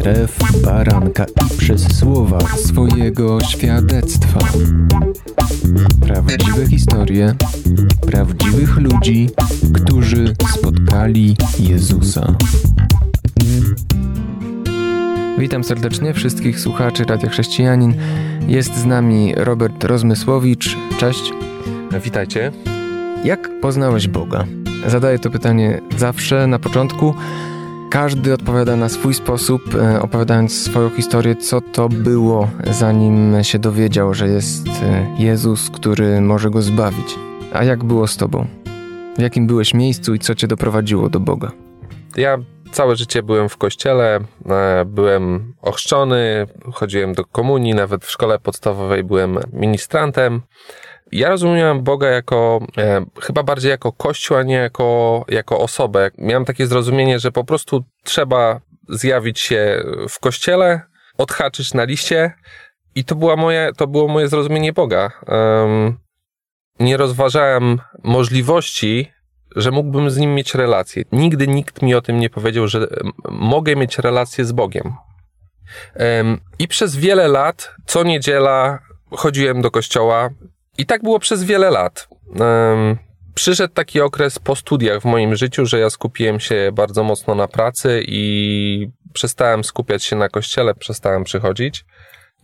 krew baranka i przez słowa swojego świadectwa. Prawdziwe historie prawdziwych ludzi, którzy spotkali Jezusa. Witam serdecznie wszystkich słuchaczy Radia Chrześcijanin. Jest z nami Robert Rozmysłowicz. Cześć. Witajcie. Jak poznałeś Boga? Zadaję to pytanie zawsze na początku. Każdy odpowiada na swój sposób, opowiadając swoją historię, co to było, zanim się dowiedział, że jest Jezus, który może go zbawić. A jak było z tobą? W jakim byłeś miejscu i co cię doprowadziło do Boga? Ja całe życie byłem w kościele, byłem ochrzczony, chodziłem do komunii, nawet w szkole podstawowej byłem ministrantem. Ja rozumiałem Boga jako, chyba bardziej jako Kościół, a nie jako osobę. Miałem takie zrozumienie, że po prostu trzeba zjawić się w kościele, odhaczyć na liście i to było moje zrozumienie Boga. Nie rozważałem możliwości, że mógłbym z Nim mieć relację. Nigdy nikt mi o tym nie powiedział, że mogę mieć relację z Bogiem. I przez wiele lat, co niedziela chodziłem do kościoła. I tak było przez wiele lat. Przyszedł taki okres po studiach w moim życiu, że ja skupiłem się bardzo mocno na pracy i przestałem skupiać się na kościele, przestałem przychodzić.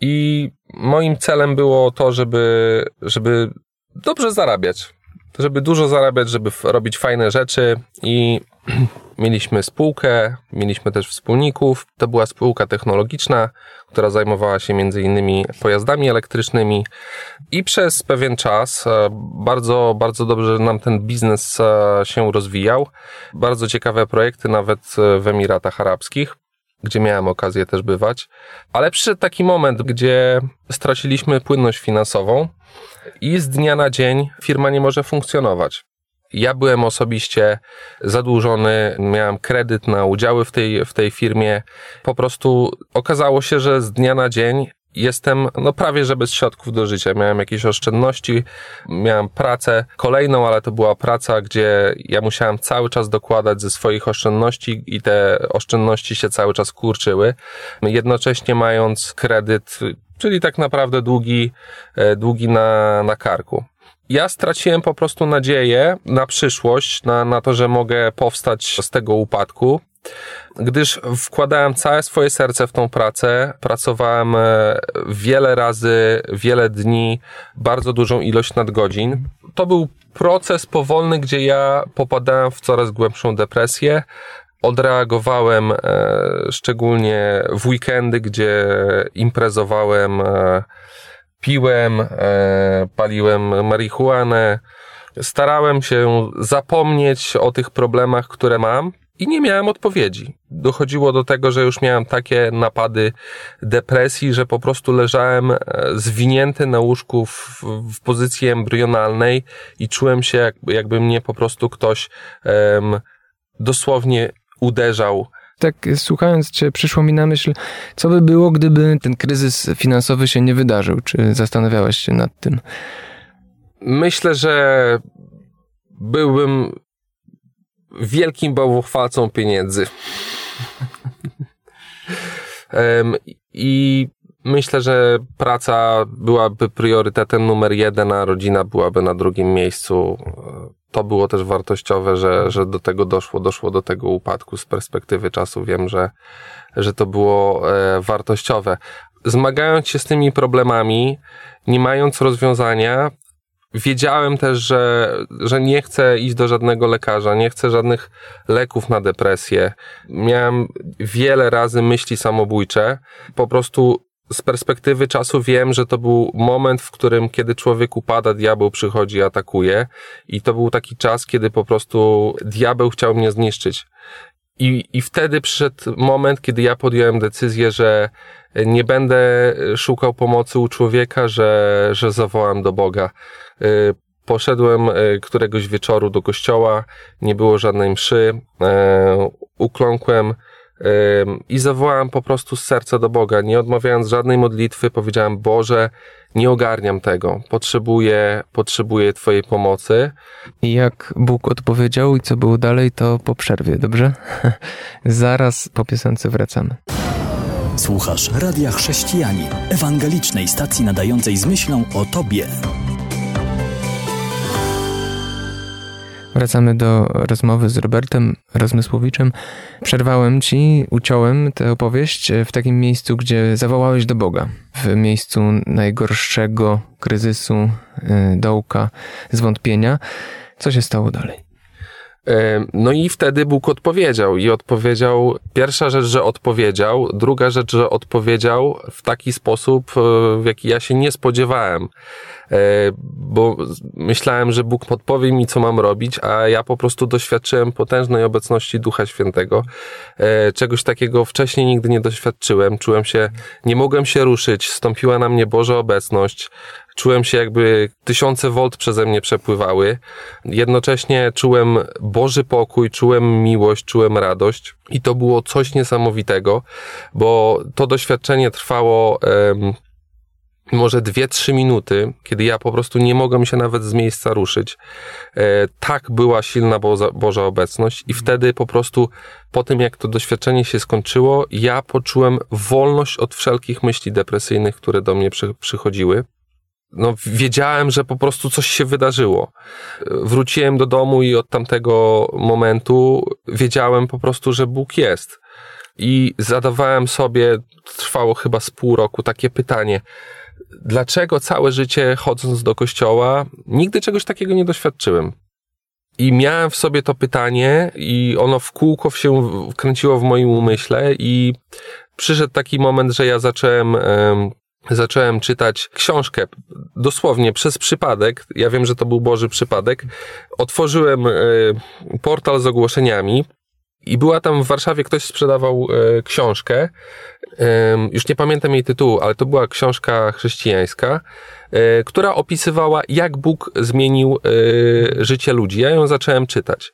I moim celem było to, żeby dobrze zarabiać. Żeby dużo zarabiać, żeby robić fajne rzeczy i mieliśmy spółkę, mieliśmy też wspólników. To była spółka technologiczna, która zajmowała się między innymi pojazdami elektrycznymi i przez pewien czas bardzo, bardzo dobrze nam ten biznes się rozwijał. Bardzo ciekawe projekty nawet w Emiratach Arabskich, gdzie miałem okazję też bywać. Ale przyszedł taki moment, gdzie straciliśmy płynność finansową i z dnia na dzień firma nie może funkcjonować. Ja byłem osobiście zadłużony, miałem kredyt na udziały w tej firmie. Po prostu okazało się, że z dnia na dzień jestem prawie że bez środków do życia. Miałem jakieś oszczędności, miałem pracę kolejną, ale to była praca, gdzie ja musiałem cały czas dokładać ze swoich oszczędności i te oszczędności się cały czas kurczyły. Jednocześnie mając kredyt, czyli tak naprawdę długi na karku. Ja straciłem po prostu nadzieję na przyszłość, na to, że mogę powstać z tego upadku, gdyż wkładałem całe swoje serce w tą pracę, pracowałem wiele razy, wiele dni, bardzo dużą ilość nadgodzin. To był proces powolny, gdzie ja popadałem w coraz głębszą depresję. Odreagowałem szczególnie w weekendy, gdzie imprezowałem, piłem, paliłem marihuanę. Starałem się zapomnieć o tych problemach, które mam i nie miałem odpowiedzi. Dochodziło do tego, że już miałem takie napady depresji, że po prostu leżałem zwinięty na łóżku w pozycji embrionalnej i czułem się, jakby mnie po prostu ktoś dosłownie uderzał. Tak słuchając cię, przyszło mi na myśl, co by było, gdyby ten kryzys finansowy się nie wydarzył? Czy zastanawiałeś się nad tym? Myślę, że byłbym wielkim bałwochwalcą pieniędzy. I myślę, że praca byłaby priorytetem numer 1, a rodzina byłaby na drugim miejscu. To było też wartościowe, że do tego doszło do tego upadku. Z perspektywy czasu wiem, że to było wartościowe. Zmagając się z tymi problemami, nie mając rozwiązania, wiedziałem też, że nie chcę iść do żadnego lekarza, nie chcę żadnych leków na depresję. Miałem wiele razy myśli samobójcze. Po prostu z perspektywy czasu wiem, że to był moment, w którym kiedy człowiek upada, diabeł przychodzi i atakuje. I to był taki czas, kiedy po prostu diabeł chciał mnie zniszczyć. I wtedy przyszedł moment, kiedy ja podjąłem decyzję, że nie będę szukał pomocy u człowieka, że zawołam do Boga. Poszedłem któregoś wieczoru do kościoła, nie było żadnej mszy, ukląkłem i zawołałem po prostu z serca do Boga, nie odmawiając żadnej modlitwy. Powiedziałem: Boże, nie ogarniam tego, potrzebuję Twojej pomocy. I jak Bóg odpowiedział i co było dalej, to po przerwie, dobrze? Zaraz po piosence wracamy. Słuchasz Radia Chrześcijanin, ewangelicznej stacji nadającej z myślą o Tobie. Wracamy do rozmowy z Robertem Rozmysłowiczem. Przerwałem Ci, uciąłem tę opowieść w takim miejscu, gdzie zawołałeś do Boga. W miejscu najgorszego kryzysu, dołka, zwątpienia. Co się stało dalej? No i wtedy Bóg odpowiedział. I odpowiedział, pierwsza rzecz, że odpowiedział, druga rzecz, że odpowiedział w taki sposób, w jaki ja się nie spodziewałem. Bo myślałem, że Bóg podpowie mi, co mam robić, a ja po prostu doświadczyłem potężnej obecności Ducha Świętego. Czegoś takiego wcześniej nigdy nie doświadczyłem. Czułem się, nie mogłem się ruszyć, stąpiła na mnie Boża obecność. Czułem się, jakby tysiące wolt przeze mnie przepływały. Jednocześnie czułem Boży pokój, czułem miłość, czułem radość. I to było coś niesamowitego, bo to doświadczenie trwało może 2-3 minuty, kiedy ja po prostu nie mogłem się nawet z miejsca ruszyć. Tak była silna Boża obecność i wtedy po prostu po tym, jak to doświadczenie się skończyło, ja poczułem wolność od wszelkich myśli depresyjnych, które do mnie przychodziły. No, wiedziałem, że po prostu coś się wydarzyło. Wróciłem do domu i od tamtego momentu wiedziałem po prostu, że Bóg jest. I zadawałem sobie, trwało chyba z pół roku, takie pytanie. Dlaczego całe życie chodząc do kościoła nigdy czegoś takiego nie doświadczyłem? I miałem w sobie to pytanie i ono w kółko się kręciło w moim umyśle i przyszedł taki moment, że ja zacząłem czytać książkę, dosłownie przez przypadek, ja wiem, że to był Boży przypadek, otworzyłem portal z ogłoszeniami i była tam w Warszawie, ktoś sprzedawał książkę, już nie pamiętam jej tytułu, ale to była książka chrześcijańska, która opisywała, jak Bóg zmienił życie ludzi. Ja ją zacząłem czytać.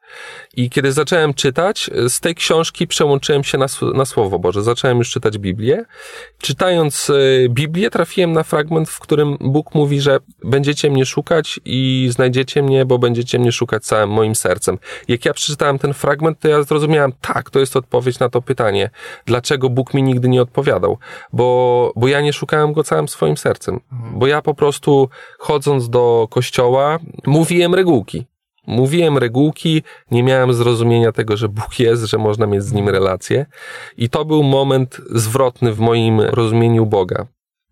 I kiedy zacząłem czytać, z tej książki przełączyłem się na Słowo Boże. Zacząłem już czytać Biblię. Czytając Biblię, trafiłem na fragment, w którym Bóg mówi, że będziecie mnie szukać i znajdziecie mnie, bo będziecie mnie szukać całym moim sercem. Jak ja przeczytałem ten fragment, to ja zrozumiałem, tak, to jest odpowiedź na to pytanie. Dlaczego Bóg mi nigdy nie odpowiadał? Bo ja nie szukałem Go całym swoim sercem. Bo ja po prostu chodząc do kościoła mówiłem regułki, nie miałem zrozumienia tego, że Bóg jest, że można mieć z Nim relację i to był moment zwrotny w moim rozumieniu Boga.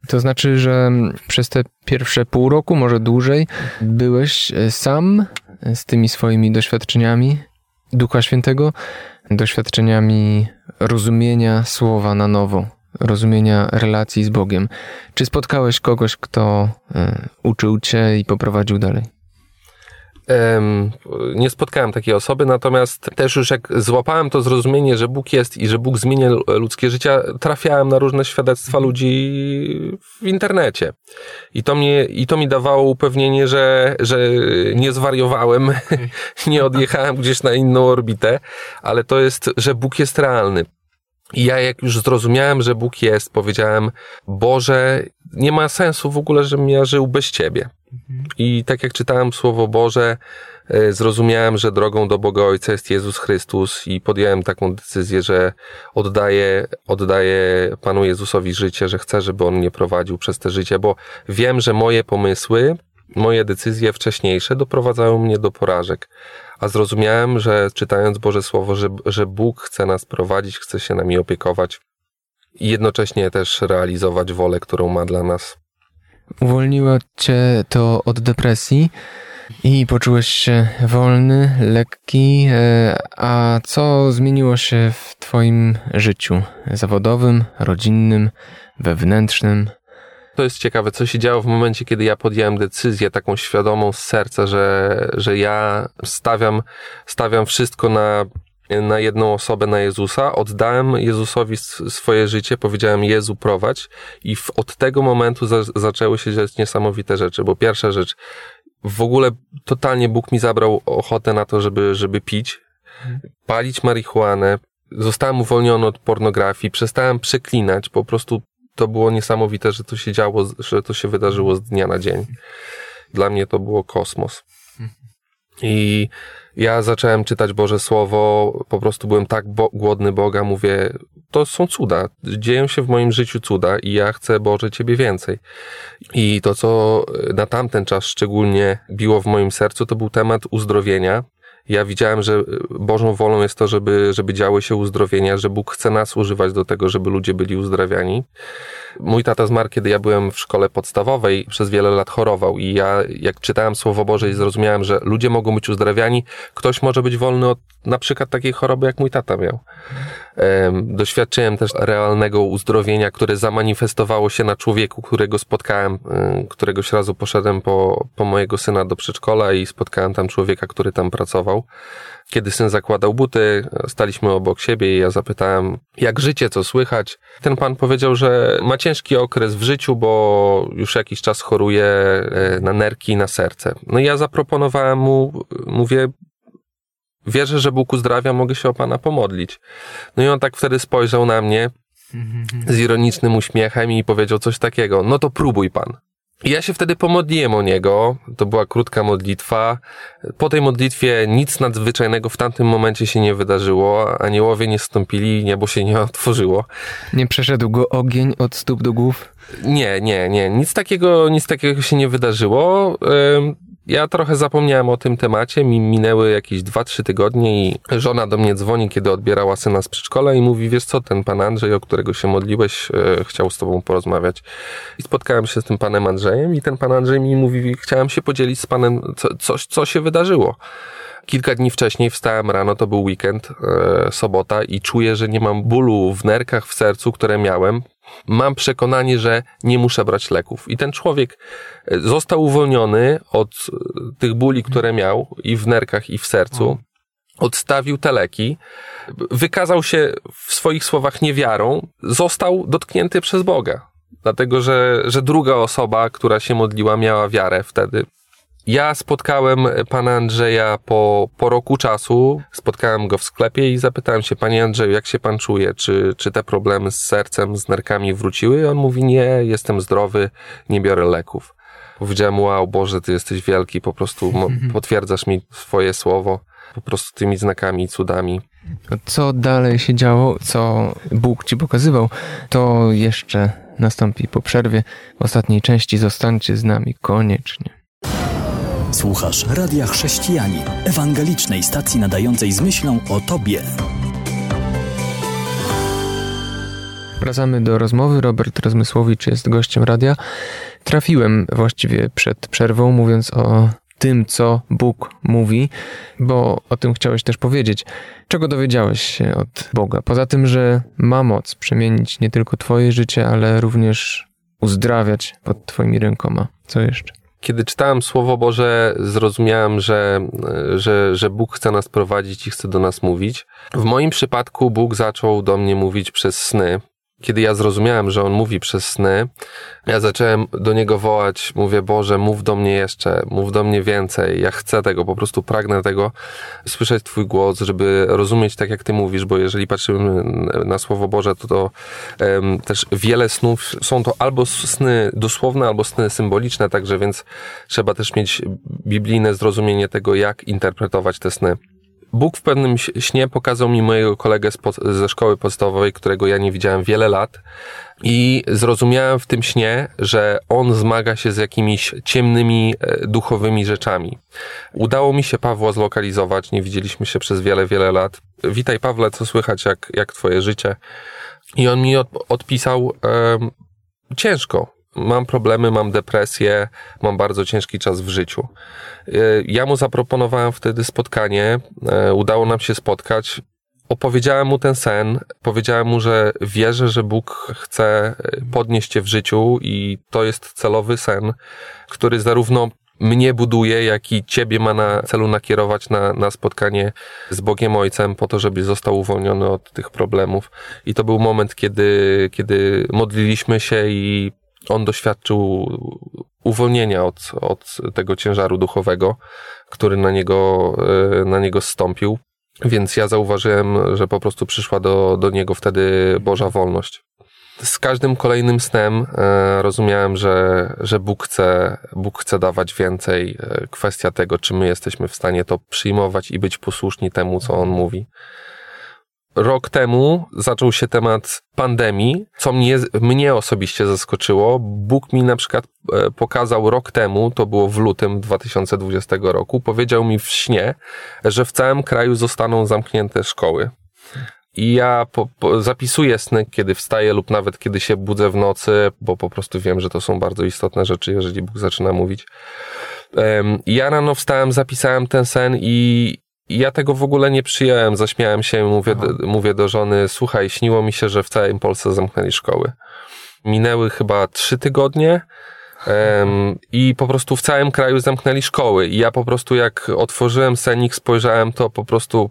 To znaczy, że przez te pierwsze pół roku, może dłużej, byłeś sam z tymi swoimi doświadczeniami Ducha Świętego, doświadczeniami rozumienia słowa na nowo. Rozumienia relacji z Bogiem. Czy spotkałeś kogoś, kto uczył cię i poprowadził dalej? Nie spotkałem takiej osoby, natomiast też już jak złapałem to zrozumienie, że Bóg jest i że Bóg zmienia ludzkie życie, trafiałem na różne świadectwa ludzi w internecie. I to mi dawało upewnienie, że nie zwariowałem, nie odjechałem gdzieś na inną orbitę, ale to jest, że Bóg jest realny. I ja jak już zrozumiałem, że Bóg jest, powiedziałem, Boże, nie ma sensu w ogóle, żebym ja żył bez Ciebie. I tak jak czytałem Słowo Boże, zrozumiałem, że drogą do Boga Ojca jest Jezus Chrystus i podjąłem taką decyzję, że oddaję Panu Jezusowi życie, że chcę, żeby On mnie prowadził przez te życie, bo wiem, że moje pomysły, moje decyzje wcześniejsze doprowadzają mnie do porażek. A zrozumiałem, że czytając Boże Słowo, że Bóg chce nas prowadzić, chce się nami opiekować i jednocześnie też realizować wolę, którą ma dla nas. Uwolniło Cię to od depresji i poczułeś się wolny, lekki. A co zmieniło się w Twoim życiu zawodowym, rodzinnym, wewnętrznym? To jest ciekawe, co się działo w momencie, kiedy ja podjąłem decyzję taką świadomą z serca, że ja stawiam wszystko na jedną osobę, na Jezusa. Oddałem Jezusowi swoje życie, powiedziałem Jezu prowadź i od tego momentu zaczęły się dziać niesamowite rzeczy, bo pierwsza rzecz, w ogóle totalnie Bóg mi zabrał ochotę na to, żeby pić, palić marihuanę, zostałem uwolniony od pornografii, przestałem przeklinać, po prostu to było niesamowite, że to się działo, że to się wydarzyło z dnia na dzień. Dla mnie to było kosmos. I Ja zacząłem czytać Boże Słowo, po prostu byłem tak głodny Boga, mówię, to są cuda, dzieją się w moim życiu cuda i ja chcę, Boże, Ciebie więcej. I to, co na tamten czas szczególnie biło w moim sercu, to był temat uzdrowienia. Ja widziałem, że Bożą wolą jest to, żeby działy się uzdrowienia, że Bóg chce nas używać do tego, żeby ludzie byli uzdrawiani. Mój tata zmarł, kiedy ja byłem w szkole podstawowej, przez wiele lat chorował i ja, jak czytałem Słowo Boże i zrozumiałem, że ludzie mogą być uzdrawiani, ktoś może być wolny od na przykład takiej choroby, jak mój tata miał. Doświadczyłem też realnego uzdrowienia, które zamanifestowało się na człowieku, którego spotkałem. Któregoś razu poszedłem po mojego syna do przedszkola i spotkałem tam człowieka, który tam pracował. Kiedy syn zakładał buty, staliśmy obok siebie i ja zapytałem, jak życie, co słychać? Ten pan powiedział, że ma ciężki okres w życiu, bo już jakiś czas choruje na nerki i na serce. No i ja zaproponowałem mu, mówię, wierzę, że Bóg uzdrawia, mogę się o Pana pomodlić. No i on tak wtedy spojrzał na mnie z ironicznym uśmiechem i powiedział coś takiego, no to próbuj Pan. I ja się wtedy pomodliłem o niego, to była krótka modlitwa. Po tej modlitwie nic nadzwyczajnego w tamtym momencie się nie wydarzyło, aniołowie nie zstąpili, niebo się nie otworzyło. Nie przeszedł go ogień od stóp do głów? Nie, nic takiego się nie wydarzyło. Ja trochę zapomniałem o tym temacie, minęły jakieś 2-3 tygodnie i żona do mnie dzwoni, kiedy odbierała syna z przedszkola i mówi, wiesz co, ten pan Andrzej, o którego się modliłeś, chciał z tobą porozmawiać. I spotkałem się z tym panem Andrzejem i ten pan Andrzej mi mówi, chciałem się podzielić z panem coś, co się wydarzyło. Kilka dni wcześniej wstałem rano, to był weekend, sobota i czuję, że nie mam bólu w nerkach, w sercu, które miałem. Mam przekonanie, że nie muszę brać leków. I ten człowiek został uwolniony od tych bóli, które miał i w nerkach, i w sercu. Odstawił te leki, wykazał się w swoich słowach niewiarą, został dotknięty przez Boga. Dlatego, że druga osoba, która się modliła, miała wiarę wtedy. Ja spotkałem pana Andrzeja po roku czasu, spotkałem go w sklepie i zapytałem się, panie Andrzeju, jak się pan czuje, czy te problemy z sercem, z nerkami wróciły? I on mówi, nie, jestem zdrowy, nie biorę leków. Powiedziałem, wow, Boże, ty jesteś wielki, po prostu potwierdzasz mi swoje słowo, po prostu tymi znakami i cudami. Co dalej się działo, co Bóg ci pokazywał, to jeszcze nastąpi po przerwie. W ostatniej części zostańcie z nami koniecznie. Słuchasz Radia Chrześcijanin, ewangelicznej stacji nadającej z myślą o Tobie. Wracamy do rozmowy. Robert Rozmysłowicz jest gościem radia. Trafiłem właściwie przed przerwą, mówiąc o tym, co Bóg mówi, bo o tym chciałeś też powiedzieć. Czego dowiedziałeś się od Boga? Poza tym, że ma moc przemienić nie tylko Twoje życie, ale również uzdrawiać pod Twoimi rękoma. Co jeszcze? Kiedy czytałem Słowo Boże, zrozumiałem, że Bóg chce nas prowadzić i chce do nas mówić. W moim przypadku Bóg zaczął do mnie mówić przez sny. Kiedy ja zrozumiałem, że On mówi przez sny, ja zacząłem do Niego wołać, mówię, Boże, mów do mnie jeszcze, mów do mnie więcej, ja chcę tego, po prostu pragnę tego, słyszeć Twój głos, żeby rozumieć tak, jak Ty mówisz, bo jeżeli patrzymy na Słowo Boże, to też wiele snów, są to albo sny dosłowne, albo sny symboliczne, także więc trzeba też mieć biblijne zrozumienie tego, jak interpretować te sny. Bóg w pewnym śnie pokazał mi mojego kolegę ze szkoły podstawowej, którego ja nie widziałem wiele lat i zrozumiałem w tym śnie, że on zmaga się z jakimiś ciemnymi, duchowymi rzeczami. Udało mi się Pawła zlokalizować, nie widzieliśmy się przez wiele, wiele lat. Witaj Pawle, co słychać, jak twoje życie? I on mi odpisał, ciężko. Mam problemy, mam depresję, mam bardzo ciężki czas w życiu. Ja mu zaproponowałem wtedy spotkanie, udało nam się spotkać. Opowiedziałem mu ten sen, powiedziałem mu, że wierzę, że Bóg chce podnieść cię w życiu i to jest celowy sen, który zarówno mnie buduje, jak i ciebie ma na celu nakierować na spotkanie z Bogiem Ojcem po to, żeby został uwolniony od tych problemów. I to był moment, kiedy modliliśmy się i on doświadczył uwolnienia od tego ciężaru duchowego, który na niego zstąpił, więc ja zauważyłem, że po prostu przyszła do niego wtedy Boża wolność. z każdym kolejnym snem rozumiałem, że Bóg chce dawać więcej. Kwestia tego, czy my jesteśmy w stanie to przyjmować i być posłuszni temu, co On mówi. Rok temu zaczął się temat pandemii, co mnie osobiście zaskoczyło. Bóg mi na przykład pokazał rok temu, to było w lutym 2020 roku, powiedział mi w śnie, że w całym kraju zostaną zamknięte szkoły. I ja zapisuję sny, kiedy wstaję lub nawet kiedy się budzę w nocy, bo po prostu wiem, że to są bardzo istotne rzeczy, jeżeli Bóg zaczyna mówić. Ja rano wstałem, zapisałem ten sen i ja tego w ogóle nie przyjąłem, zaśmiałem się i mówię do żony, słuchaj, śniło mi się, że w całej Polsce zamknęli szkoły. Minęły chyba 3 tygodnie i po prostu w całym kraju zamknęli szkoły. I ja po prostu jak otworzyłem senik, spojrzałem, to po prostu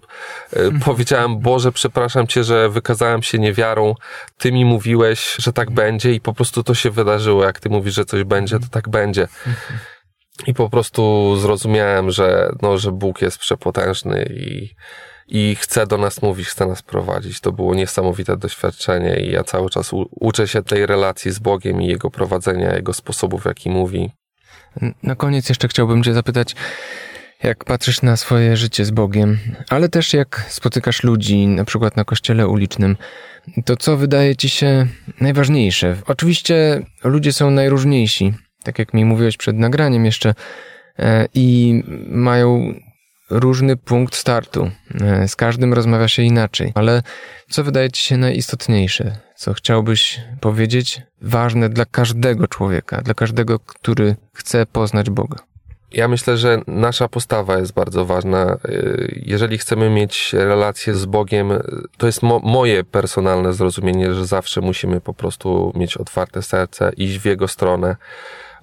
powiedziałem, Boże, przepraszam Cię, że wykazałem się niewiarą. Ty mi mówiłeś, że tak będzie i po prostu to się wydarzyło. Jak Ty mówisz, że coś będzie, to tak będzie. I po prostu zrozumiałem, że Bóg jest przepotężny i chce do nas mówić, chce nas prowadzić. To było niesamowite doświadczenie i ja cały czas uczę się tej relacji z Bogiem i Jego prowadzenia, Jego sposobów, jaki mówi. Na koniec jeszcze chciałbym Cię zapytać, jak patrzysz na swoje życie z Bogiem, ale też jak spotykasz ludzi, na przykład na kościele ulicznym, to co wydaje Ci się najważniejsze? Oczywiście ludzie są najróżniejsi. Tak jak mi mówiłeś przed nagraniem jeszcze, i mają różny punkt startu. Z każdym rozmawia się inaczej. Ale co wydaje Ci się najistotniejsze? Co chciałbyś powiedzieć ważne dla każdego człowieka, dla każdego, który chce poznać Boga? Ja myślę, że nasza postawa jest bardzo ważna. Jeżeli chcemy mieć relację z Bogiem, to jest moje personalne zrozumienie, że zawsze musimy po prostu mieć otwarte serce, iść w Jego stronę,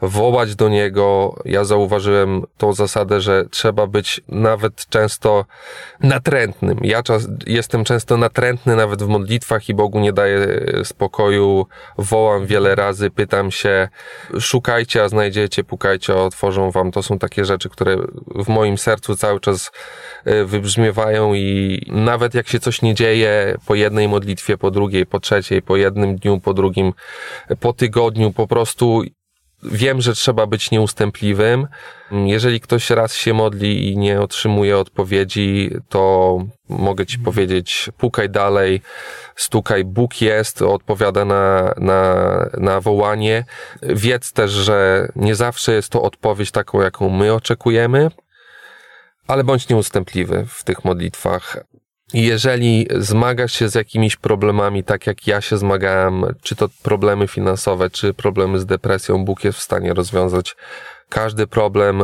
wołać do Niego. Ja zauważyłem tą zasadę, że trzeba być nawet często natrętnym. Ja jestem często natrętny nawet w modlitwach i Bogu nie daję spokoju. Wołam wiele razy, pytam się, szukajcie, a znajdziecie, pukajcie, a otworzą wam. To są takie rzeczy, które w moim sercu cały czas wybrzmiewają i nawet jak się coś nie dzieje po jednej modlitwie, po drugiej, po trzeciej, po jednym dniu, po drugim, po tygodniu, po prostu wiem, że trzeba być nieustępliwym. Jeżeli ktoś raz się modli i nie otrzymuje odpowiedzi, to mogę Ci powiedzieć, pukaj dalej, stukaj, Bóg jest, odpowiada na wołanie. Wiedz też, że nie zawsze jest to odpowiedź taką, jaką my oczekujemy, ale bądź nieustępliwy w tych modlitwach. Jeżeli zmagasz się z jakimiś problemami, tak jak ja się zmagałem, czy to problemy finansowe, czy problemy z depresją, Bóg jest w stanie rozwiązać każdy problem.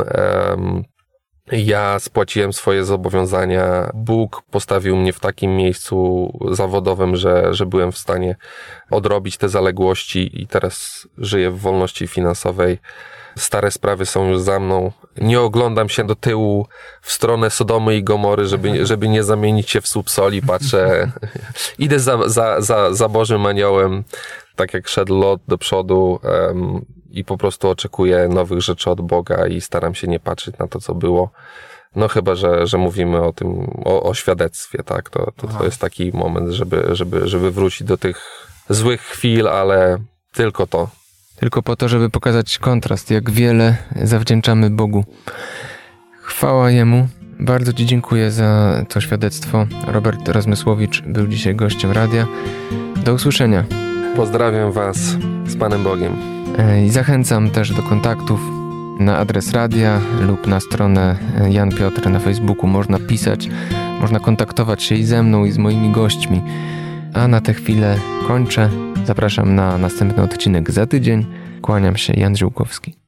Ja spłaciłem swoje zobowiązania. Bóg postawił mnie w takim miejscu zawodowym, że byłem w stanie odrobić te zaległości i teraz żyję w wolności finansowej. Stare sprawy są już za mną. Nie oglądam się do tyłu w stronę Sodomy i Gomory, żeby nie zamienić się w słup soli. Patrzę, idę za Bożym aniołem, tak jak szedł Lot do przodu, i po prostu oczekuję nowych rzeczy od Boga i staram się nie patrzeć na to, co było. No chyba, że mówimy o tym, o świadectwie, tak? To jest taki moment, żeby wrócić do tych złych chwil, ale tylko to. Tylko po to, żeby pokazać kontrast, jak wiele zawdzięczamy Bogu. Chwała Jemu. Bardzo Ci dziękuję za to świadectwo. Robert Rozmysłowicz był dzisiaj gościem radia. Do usłyszenia. Pozdrawiam Was z Panem Bogiem. I zachęcam też do kontaktów na adres radia lub na stronę Jan Piotr na Facebooku. Można pisać, można kontaktować się i ze mną, i z moimi gośćmi. A na tę chwilę kończę. Zapraszam na następny odcinek za tydzień. Kłaniam się, Jan Ziółkowski.